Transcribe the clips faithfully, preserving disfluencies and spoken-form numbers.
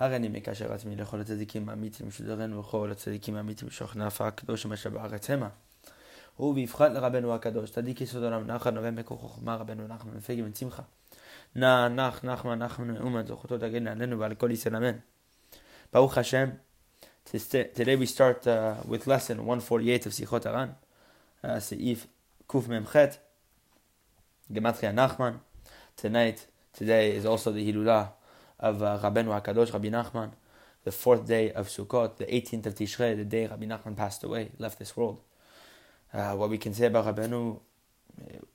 הריני מקשר עצמי לכל הצדיקים האמיתים שדרן וכל הצדיקים האמיתים שוכנף הקדוש המשל בארץ המה. ובבחד לרבנו הקדוש, תדיק יסוד עולם נחן נובן בכל חוכמה רבנו נחמן מפגים וצמחה. נח נח נחמן נחמן אומן זכותו תגן עלינו ועל כל ישראל אמן. ברוך השם. Today we start uh, with lesson one forty-eight of Sichot HaRan, uh, seif kuf memchet, Gematria Nachman. Tonight, today is also the Hilulah of uh, Rabbeinu HaKadosh, Rabbi Nachman, the fourth day of Sukkot, the eighteenth of Tishrei, the day Rabbi Nachman passed away, left this world. Uh, what we can say about Rabbeinu,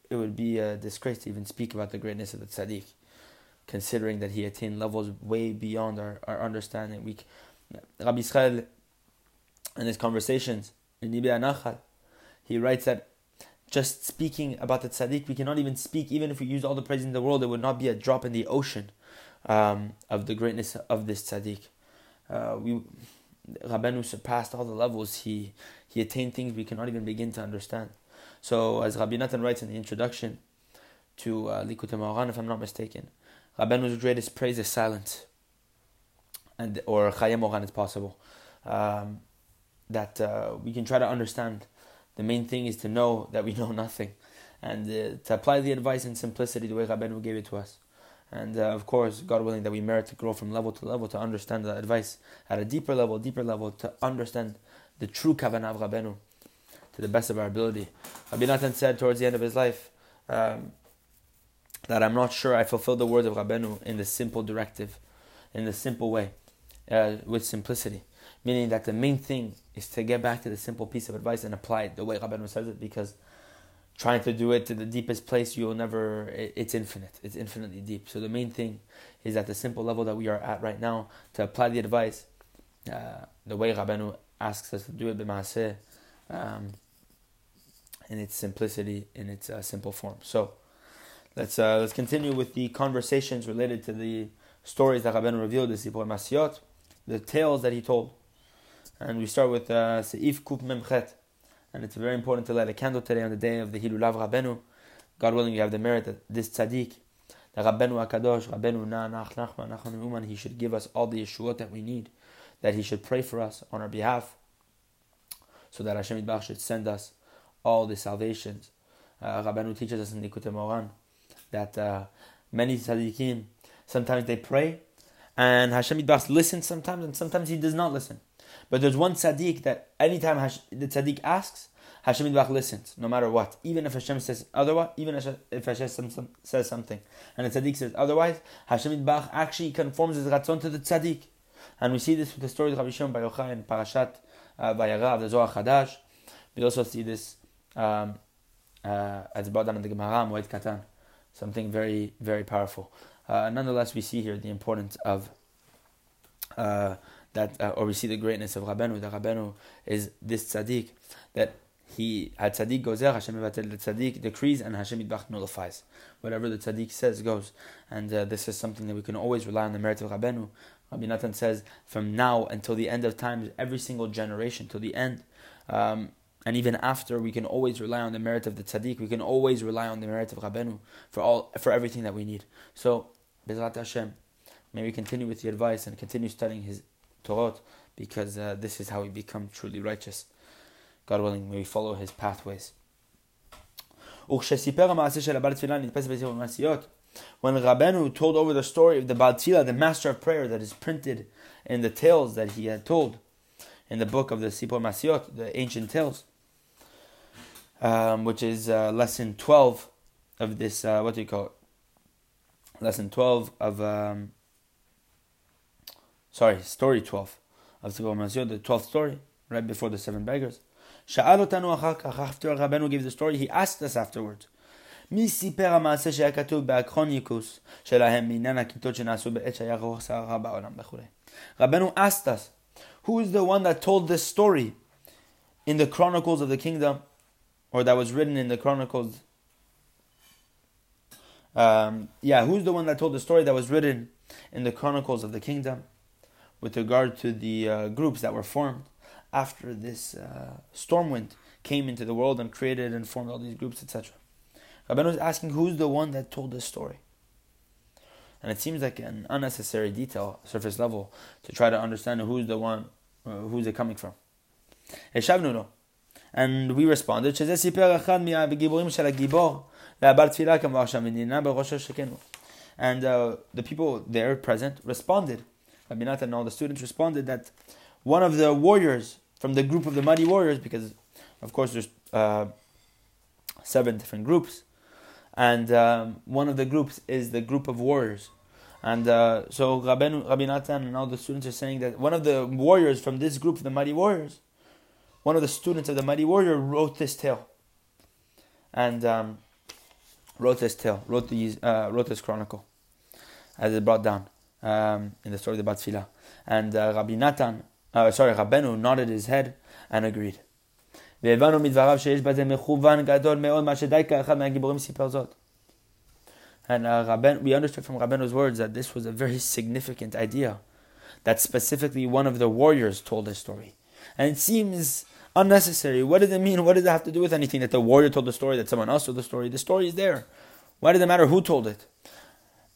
it would be a disgrace to even speak about the greatness of the Tzadik, considering that he attained levels way beyond our, our understanding. We c- Rabbi Israel, in his conversations in Ibi Anachal, he writes that just speaking about the Tzadik, we cannot even speak, even if we used all the praise in the world, there would not be a drop in the ocean um, of the greatness of this Tzadik. Uh, we, Rabbeinu surpassed all the levels. He he attained things we cannot even begin to understand. So, as Rabbi Nathan writes in the introduction to uh, Likutei Moharan, if I'm not mistaken, Rabbeinu's greatest praise is silence. And or Chayim Oran, it's possible um, that uh, we can try to understand. The main thing is to know that we know nothing, and uh, to apply the advice in simplicity the way Rabbeinu gave it to us. And uh, of course, God willing, that we merit to grow from level to level to understand the advice at a deeper level, deeper level to understand the true Kavanah of Rabbeinu to the best of our ability. Rabbi Nathan said towards the end of his life um, that I'm not sure I fulfilled the words of Rabbeinu in the simple directive, in the simple way. Uh, with simplicity, meaning that the main thing is to get back to the simple piece of advice and apply it the way Rabbeinu says it, because trying to do it to the deepest place, you will never, it, it's infinite, it's infinitely deep. So the main thing is at the simple level that we are at right now, to apply the advice uh, the way Rabbeinu asks us to do it, b'maaseh, um, in its simplicity, in its uh, simple form. So let's uh, let's continue with the conversations related to the stories that Rabbeinu revealed, the Sippurei Ma'asiyot, the tales that he told. And we start with uh, Seif Kuf Memchet. And it's very important to light a candle today on the day of the Hilulah of Rabbeinu. God willing, you have the merit that this Tzadik, the Rabbeinu HaKadosh, Rabbeinu Na Nach Nachman, Nachman Uman, he should give us all the Yeshua that we need, that he should pray for us on our behalf, so that Hashem Yitbarach should send us all the salvations. Uh, Rabbeinu teaches us in Likutei Moharan that uh, many Tzadikim, sometimes they pray, and Hashem Yitbarach listens sometimes, and sometimes he does not listen. But there's one tzaddik that anytime Hash- the tzaddik asks, Hashem Yitbarach listens, no matter what. Even if Hashem says otherwise, even if Hashem some, some, says something, and the tzaddik says otherwise, Hashem Yitbarach actually conforms his ratzon to the tzaddik. And we see this with the story of Rabbi Shimon Bar Yochai in Parashat Vayigash, the Zohar Chadash. We also see this um, uh, as brought down in the Gemara, Moed Katan. Something very, very powerful. Uh, nonetheless, we see here the importance of uh, that, uh, or we see the greatness of Rabbeinu. That Rabbeinu is this tzaddik that he, tzaddik goes there, Hashem Yitbarach, the tzaddik decrees, and Hashem Yitbarach nullifies whatever the tzaddik says goes. And uh, this is something that we can always rely on the merit of Rabbeinu. Rabbi Nathan says, from now until the end of times, every single generation till the end, um, and even after, we can always rely on the merit of the tzaddik. We can always rely on the merit of Rabbeinu for all, for everything that we need. So, Bizrat Hashem, may we continue with the advice and continue studying his Torah, because uh, this is how we become truly righteous. God willing, may we follow his pathways. When Rabbeinu told over the story of the Ba'al Tefillah, the Master of Prayer, that is printed in the tales that he had told in the book of the Sippurei Ma'asiyot, the ancient tales, um, which is uh, lesson twelve of this, uh, what do you call it? Lesson twelve of, um, sorry, story twelve of Sippurei Ma'asiyot, the twelfth story, right before the seven beggars. After Rabbeinu gave the story, he asked us afterwards, Rabbeinu asked us, who is the one that told this story in the Chronicles of the Kingdom, or that was written in the Chronicles? Um, yeah, who's the one that told the story that was written in the Chronicles of the Kingdom with regard to the uh, groups that were formed after this uh, storm wind came into the world and created and formed all these groups, et cetera. Rabbeinu is asking, who's the one that told this story? And it seems like an unnecessary detail, surface level, to try to understand who's the one, uh, who's it coming from. And we responded, and uh, the people there present responded. Rabbi Nathan and all the students responded that one of the warriors from the group of the mighty warriors, because of course there's uh, seven different groups, and um, one of the groups is the group of warriors. And uh, so Rabbeinu, Rabbi Nathan and all the students are saying that one of the warriors from this group of the mighty warriors, one of the students of the mighty warrior wrote this tale. And um, wrote this tale, wrote, these, uh, wrote this chronicle, as it brought down um, in the story of the Ba'al Tefillah. And uh, Rabbi Nathan, uh, sorry, Rabbeinu nodded his head and agreed. And uh, Rabbeinu, we understood from Rabbeinu's words that this was a very significant idea, that specifically one of the warriors told this story. And it seems unnecessary. What does it mean? What does it have to do with anything that the warrior told the story, that someone else told the story? The story is there. Why does it matter who told it?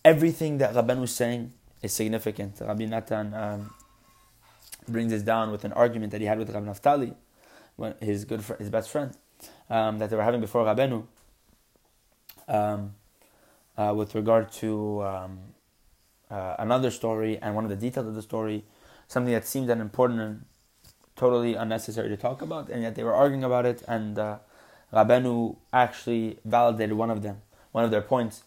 Everything that Rabbeinu was saying is significant. Rabbi Nathan um, brings this down with an argument that he had with Rabbi Naftali, his good, fr- his best friend, um, that they were having before Rabbeinu, um, uh, with regard to um, uh, another story and one of the details of the story, something that seemed unimportant and totally unnecessary to talk about, and yet they were arguing about it, and uh, Rabbeinu actually validated one of them, one of their points,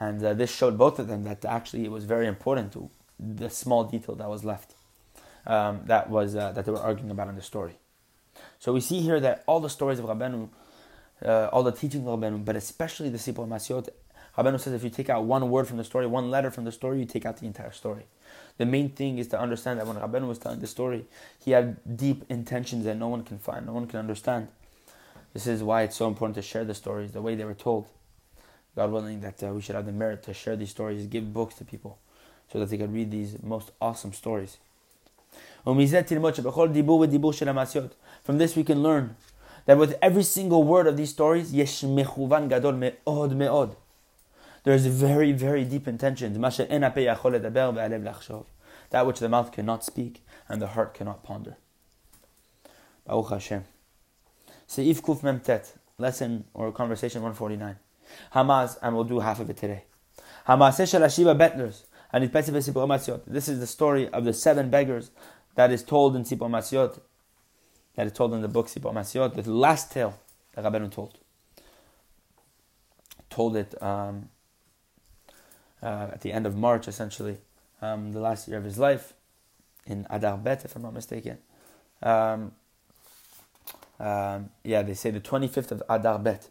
and uh, this showed both of them that actually it was very important to the small detail that was left, um, that was uh, that they were arguing about in the story. So we see here that all the stories of Rabbeinu, uh, all the teachings of Rabbeinu, but especially the Sippurei Ma'asiyot, Rabbeinu says if you take out one word from the story, one letter from the story, you take out the entire story. The main thing is to understand that when Rabbeinu was telling the story, he had deep intentions that no one can find, no one can understand. This is why it's so important to share the stories, the way they were told. God willing that uh, we should have the merit to share these stories, give books to people, so that they can read these most awesome stories. From this we can learn that with every single word of these stories, there's very, very deep intentions. That which the mouth cannot speak and the heart cannot ponder. Baruch Hashem. Seif kuf memchet. Lesson or conversation one forty-nine. Hamas, and we'll do half of it today. This is the story of the seven beggars that is told in Sippurei Ma'asiyot, that is told in the book Sippurei Ma'asiyot, the last tale that Rabbeinu told. Told it... Um, Uh, at the end of March, essentially, um, the last year of his life, in Adar Bet, if I'm not mistaken. Um, um, yeah, they say the twenty-fifth of Adar Bet,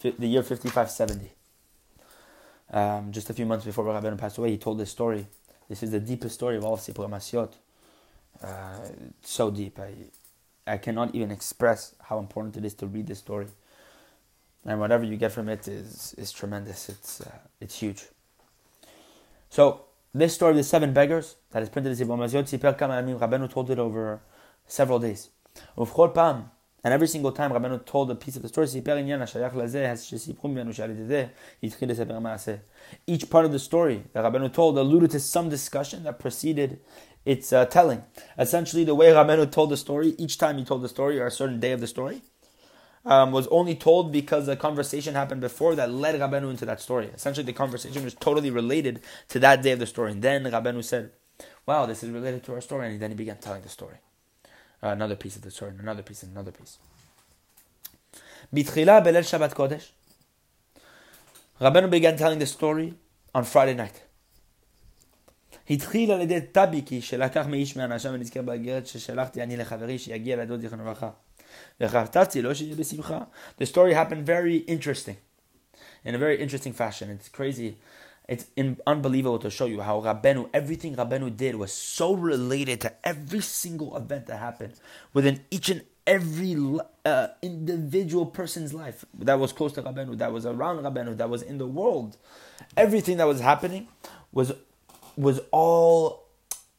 fi- the year fifty-five seventy. Um, just a few months before Rabbeinu passed away, he told this story. This is the deepest story of all of Sippurei Ma'asiyot. Uh, it's so deep. I, I cannot even express how important it is to read this story. And whatever you get from it is, is tremendous. It's, uh, it's huge. So, this story of the seven beggars that is printed in Sippurei Ma'asiyot, Rabbeinu told it over several days. And every single time Rabbeinu told a piece of the story, each part of the story that Rabbeinu told alluded to some discussion that preceded its uh, telling. Essentially, the way Rabbeinu told the story, each time he told the story or a certain day of the story, Um, was only told because a conversation happened before that led Rabbeinu into that story. Essentially, the conversation was totally related to that day of the story. And then Rabbeinu said, wow, this is related to our story. And then he began telling the story. Uh, another piece of the story, another piece, and another piece. Bitchila belel Shabbat Kodesh. Rabbeinu began telling the story on Friday night. Hitchila ledet tabiki shelakach meish me'anasham v'nizker ba'geret sheshelachti ani lechaveri sheyagia l'adod zichron uvracha. The story happened very interesting, in a very interesting fashion. It's crazy. It's in, unbelievable to show you how Rabbeinu, everything Rabbeinu did was so related to every single event that happened within each and every uh, individual person's life that was close to Rabbeinu, that was around Rabbeinu, that was in the world. Everything that was happening was was all,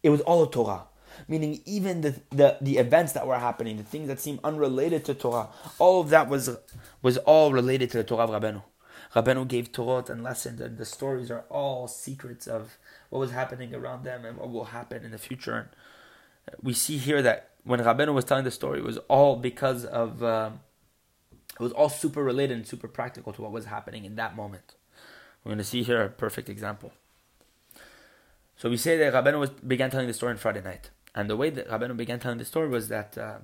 it was all of Torah. Meaning even the, the, the events that were happening, the things that seem unrelated to Torah, all of that was was all related to the Torah of Rabbeinu. Rabbeinu gave Torot and lessons, and the stories are all secrets of what was happening around them and what will happen in the future. And we see here that when Rabbeinu was telling the story, it was all because of, um, it was all super related and super practical to what was happening in that moment. We're going to see here a perfect example. So we say that Rabbeinu was, began telling the story on Friday night. And the way that Rabbeinu began telling the story was that, uh,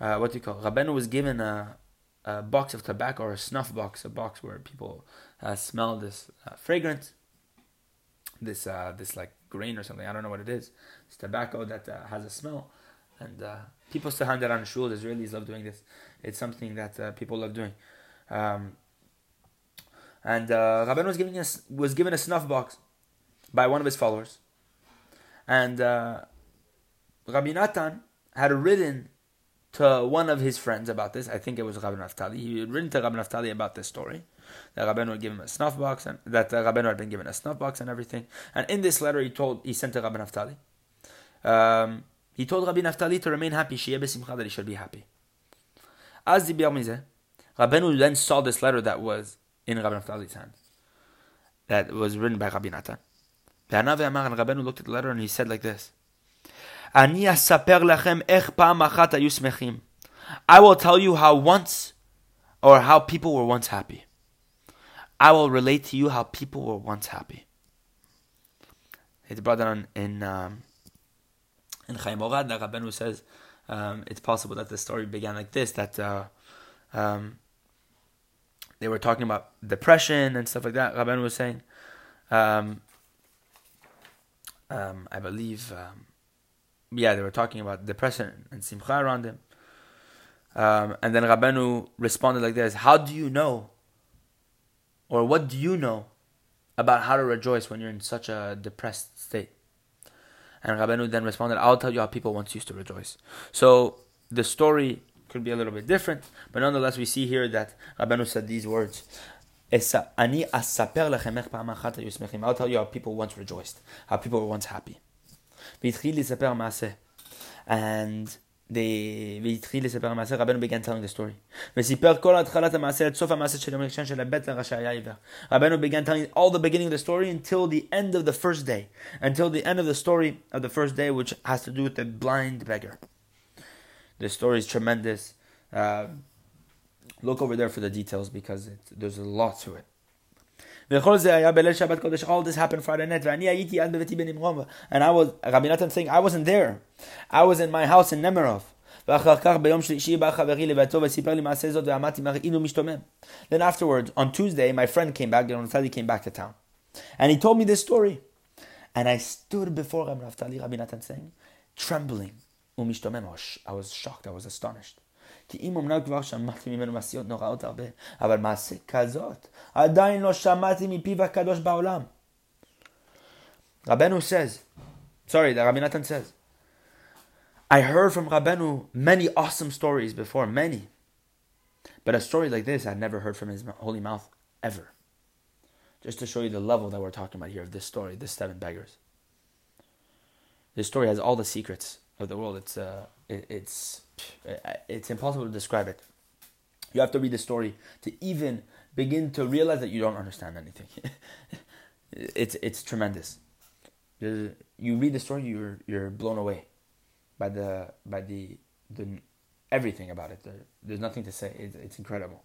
uh, what do you call it? Rabbeinu was given a, a box of tobacco, or a snuff box, a box where people uh, smell this uh, fragrance, this uh, this like grain or something, I don't know what it is. It's tobacco that uh, has a smell. And uh, people still hand that on shul. The Israelis love doing this. It's something that uh, people love doing. Um, and uh, Rabbeinu was, giving a, was given a snuff box by one of his followers. And uh, Rabbi Nathan had written to one of his friends about this. I think it was Rabbi Naftali. He had written to Rabbi Naftali about this story, that Rabbeinu had given him a snuff box, and that uh, Rabbeinu had been given a snuff box and everything. And in this letter, he told he sent to Rabbi Naftali. Um, he told Rabbi Naftali to remain happy. Sheyeh besimcha, that he should be happy. As dibur mizeh, Rabbeinu then saw this letter that was in Rabbi Naftali's hands, that was written by Rabbi Nathan. And Rabbeinu looked at the letter and he said like this: I will tell you how once, or how people were once happy. I will relate to you how people were once happy. It's brought down in um, in Chaim Orad that Rabbeinu says um, it's possible that the story began like this, that uh, um, they were talking about depression and stuff like that. Rabbeinu was saying, um, Um, I believe, um, yeah, they were talking about depression and simcha around him. Um, and then Rabbeinu responded like this: how do you know, or what do you know about how to rejoice when you're in such a depressed state? And Rabbeinu then responded, I'll tell you how people once used to rejoice. So the story could be a little bit different, but nonetheless we see here that Rabbeinu said these words: I'll tell you how people once rejoiced, how people were once happy. And they, Rabbeinu began telling the story. Rabbeinu began telling all the beginning of the story until the end of the first day, until the end of the story of the first day, which has to do with the blind beggar. The story is tremendous. Uh, Look over there for the details, because it, there's a lot to it. All this happened Friday night. And I was, Rabbi Nathan saying, I wasn't there. I was in my house in Nemirov. Then afterwards, on Tuesday, my friend came back, Rabbi Naftali came back to town. And he told me this story. And I stood before Rabbi Naftali, Rabbi Nathan saying, trembling. I was shocked, I was astonished. Rabbeinu says, sorry, that Rabbi Nathan says, I heard from Rabbeinu many awesome stories before, many. But a story like this I'd never heard from his holy mouth, ever. Just to show you the level that we're talking about here of this story, this seven beggars. This story has all the secrets of the world. It's uh, it, it's it's impossible to describe it. You have to read the story to even begin to realize that you don't understand anything. it's it's tremendous. You read the story, you're you're blown away by the by the the everything about it. There, there's nothing to say. It's, it's incredible.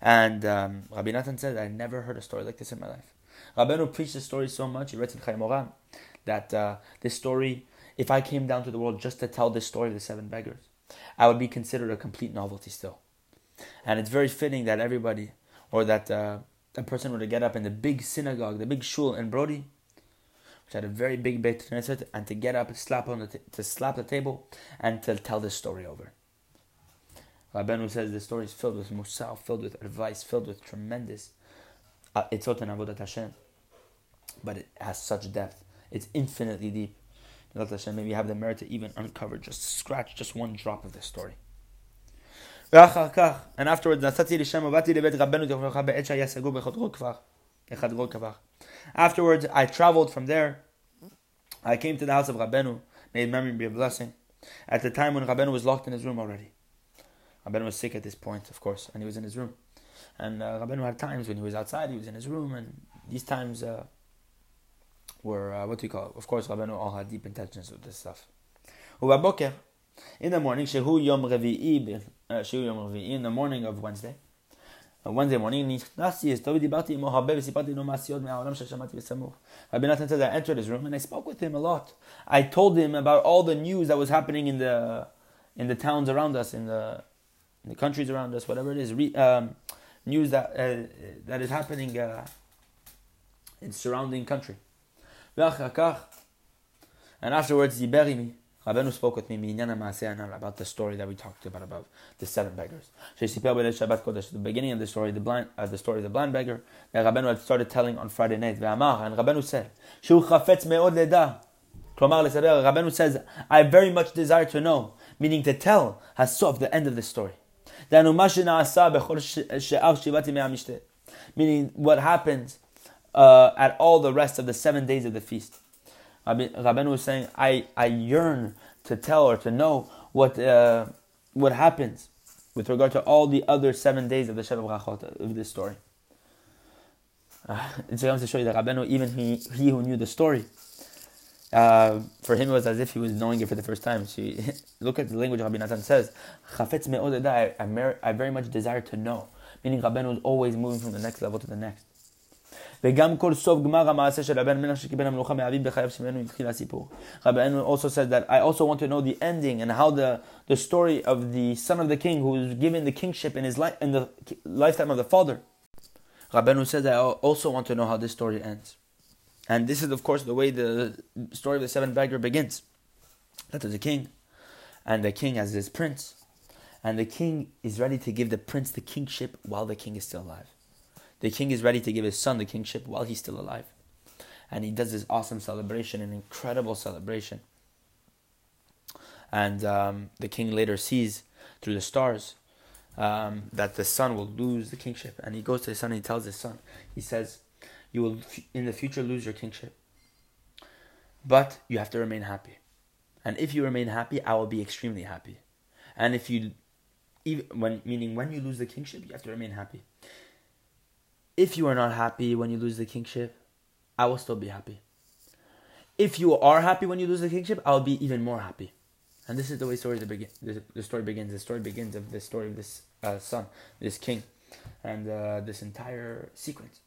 And um, Rabbi Nathan said, I never heard a story like this in my life. Rabbeinu preached the story so much. He writes in Chaim Orad that uh, this story, if I came down to the world just to tell this story of the seven beggars, I would be considered a complete novelty still. And it's very fitting that everybody, or that uh, a person were to get up in the big synagogue, the big shul in Brody, which had a very big Beit Knesset, and to get up, slap on the t- to slap the table, and to tell this story over. Rabbeinu says the story is filled with musaf, filled with advice, filled with tremendous uh, etzot and avodat Hashem. But it has such depth. It's infinitely deep. Maybe have the merit to even uncover, just scratch, just one drop of this story. And afterwards, afterwards, I traveled from there. I came to the house of Rabbeinu. May his memory be a blessing. At the time when Rabbeinu was locked in his room already. Rabbeinu was sick at this point, of course, and he was in his room. And uh, Rabbeinu had times when he was outside, he was in his room, and these times uh, were, uh, what do you call it? Of course, Rabbeinu all had deep intentions with this stuff. In the morning, Shehu Yom Revi'i, Shehu Yom Revi'i, in the morning of Wednesday, Wednesday morning, Rabbi Nathan says, I entered his room and I spoke with him a lot. I told him about all the news that was happening in the in the towns around us, in the in the countries around us, whatever it is, re, um, news that uh, that is happening uh, in surrounding country. And afterwards, Ziberimi. Rabbeinu spoke with me about the story that we talked about above, the seven beggars. The beginning of the story, the blind, uh, the story of the blind beggar that Rabbeinu had started telling on Friday night. And Rabbeinu said, Rabbeinu says, I very much desire to know, meaning to tell Hasof the end of the story. Meaning what happened uh, at all the rest of the seven days of the feast. Rabbeinu was saying, I, I yearn to tell or to know what uh, what happens with regard to all the other seven days of the Sheva Brachot of this story. Uh, it comes to show you that Rabbeinu, even he, he who knew the story, uh, for him it was as if he was knowing it for the first time. She, look at the language Rabbi Nathan says, I, I very much desire to know. Meaning Rabbeinu is always moving from the next level to the next. Rabbeinu also said that I also want to know the ending and how the, the story of the son of the king who was given the kingship in his life in the lifetime of the father. Rabbeinu said that I also want to know how this story ends. And this is of course the way the story of the seven beggar begins. That there's a king, and the king has his prince, and the king is ready to give the prince the kingship while the king is still alive. The king is ready to give his son the kingship while he's still alive. And he does this awesome celebration, an incredible celebration. And um, the king later sees through the stars um, that the son will lose the kingship. And he goes to his son and he tells his son, he says, you will in the future lose your kingship, but you have to remain happy. And if you remain happy, I will be extremely happy. And if you, even when meaning when you lose the kingship, you have to remain happy. If you are not happy when you lose the kingship, I will still be happy. If you are happy when you lose the kingship, I will be even more happy. And this is the way story the, begin, the, the story begins. The story begins of the story of this uh, son, this king, and uh, this entire sequence.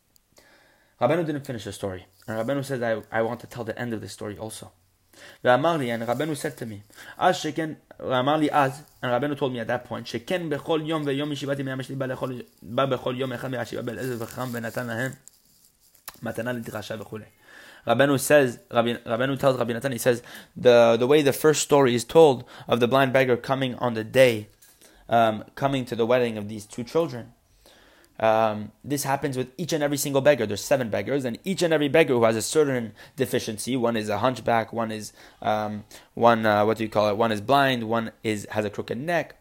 Rabbeinu didn't finish the story. And Rabbeinu said, I, I want to tell the end of the story also. And Rabbeinu said to me, and Rabbeinu told me at that point, Rabbeinu says, Rabbeinu tells Rabbi Nathan, he says, the, the way the first story is told of the blind beggar coming on the day, um, coming to the wedding of these two children, Um, this happens with each and every single beggar. There's seven beggars, and each and every beggar who has a certain deficiency. One is a hunchback. One is um, one. Uh, what do you call it? One is blind. One is has a crooked neck.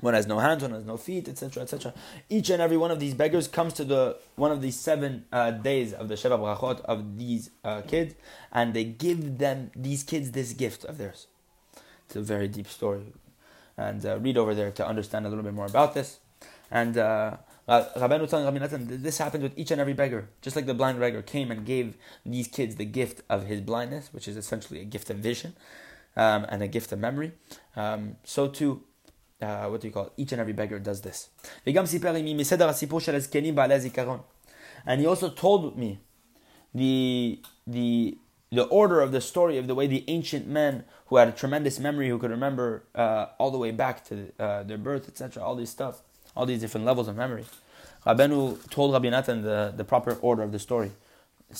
One has no hands. One has no feet, et cetera, et cetera. Each and every one of these beggars comes to the one of these seven uh, days of the Sheva Brachot of these uh, kids, and they give them these kids this gift of theirs. It's a very deep story, and uh, read over there to understand a little bit more about this, and. Uh, Uh, Rabbeinu telling Rabbi Nathan, this happens with each and every beggar. Just like the blind beggar came and gave these kids the gift of his blindness, which is essentially a gift of vision um, and a gift of memory, um, so too, uh, what do you call it? Each and every beggar does this. And he also told me the the the order of the story of the way the ancient men who had a tremendous memory, who could remember uh, all the way back to uh, their birth, et cetera, all this stuff. All these different levels of memory. Rabbeinu told Rabbi Nathan the, the proper order of the story,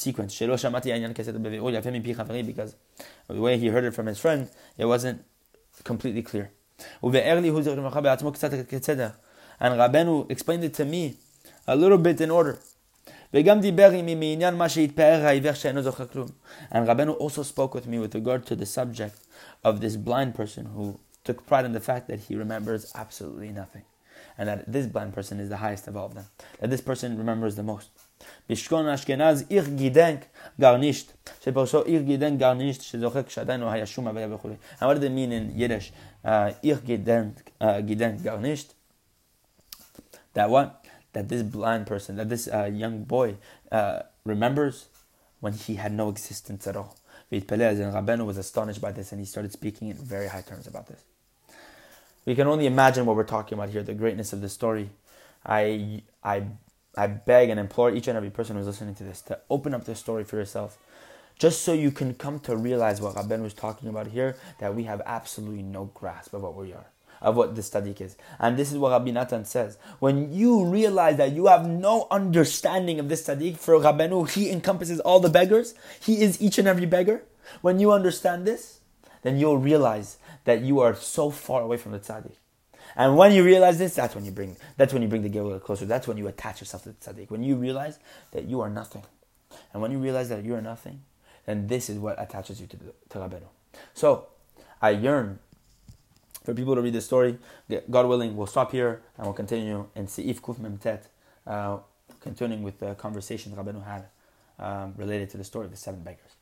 sequence. Because the way he heard it from his friend, it wasn't completely clear. And Rabbeinu explained it to me a little bit in order. And Rabbeinu also spoke with me with regard to the subject of this blind person who took pride in the fact that he remembers absolutely nothing. And that this blind person is the highest of all of them. That this person remembers the most. And what does it mean in Yiddish? Uh, that what? that this blind person, that this uh, young boy uh, remembers when he had no existence at all. And Rabbeinu was astonished by this, and he started speaking in very high terms about this. We can only imagine what we're talking about here, the greatness of this story. I I I beg and implore each and every person who's listening to this to open up this story for yourself, just so you can come to realize what Rabbeinu was talking about here, that we have absolutely no grasp of what we are, of what this tadeek is. And this is what Rabbi Nathan says. When you realize that you have no understanding of this tadeek, for Rabbeinu, he encompasses all the beggars. He is each and every beggar. When you understand this, then you'll realize that you are so far away from the tzadik. And when you realize this, that's when you bring that's when you bring the Geula closer. That's when you attach yourself to the tzadik. When you realize that you are nothing. And when you realize that you are nothing, then this is what attaches you to, to Rabbeinu. So, I yearn for people to read this story. God willing, we'll stop here and we'll continue in seif kuf memchet, uh, continuing with the conversation Rabbeinu had um, related to the story of the seven beggars.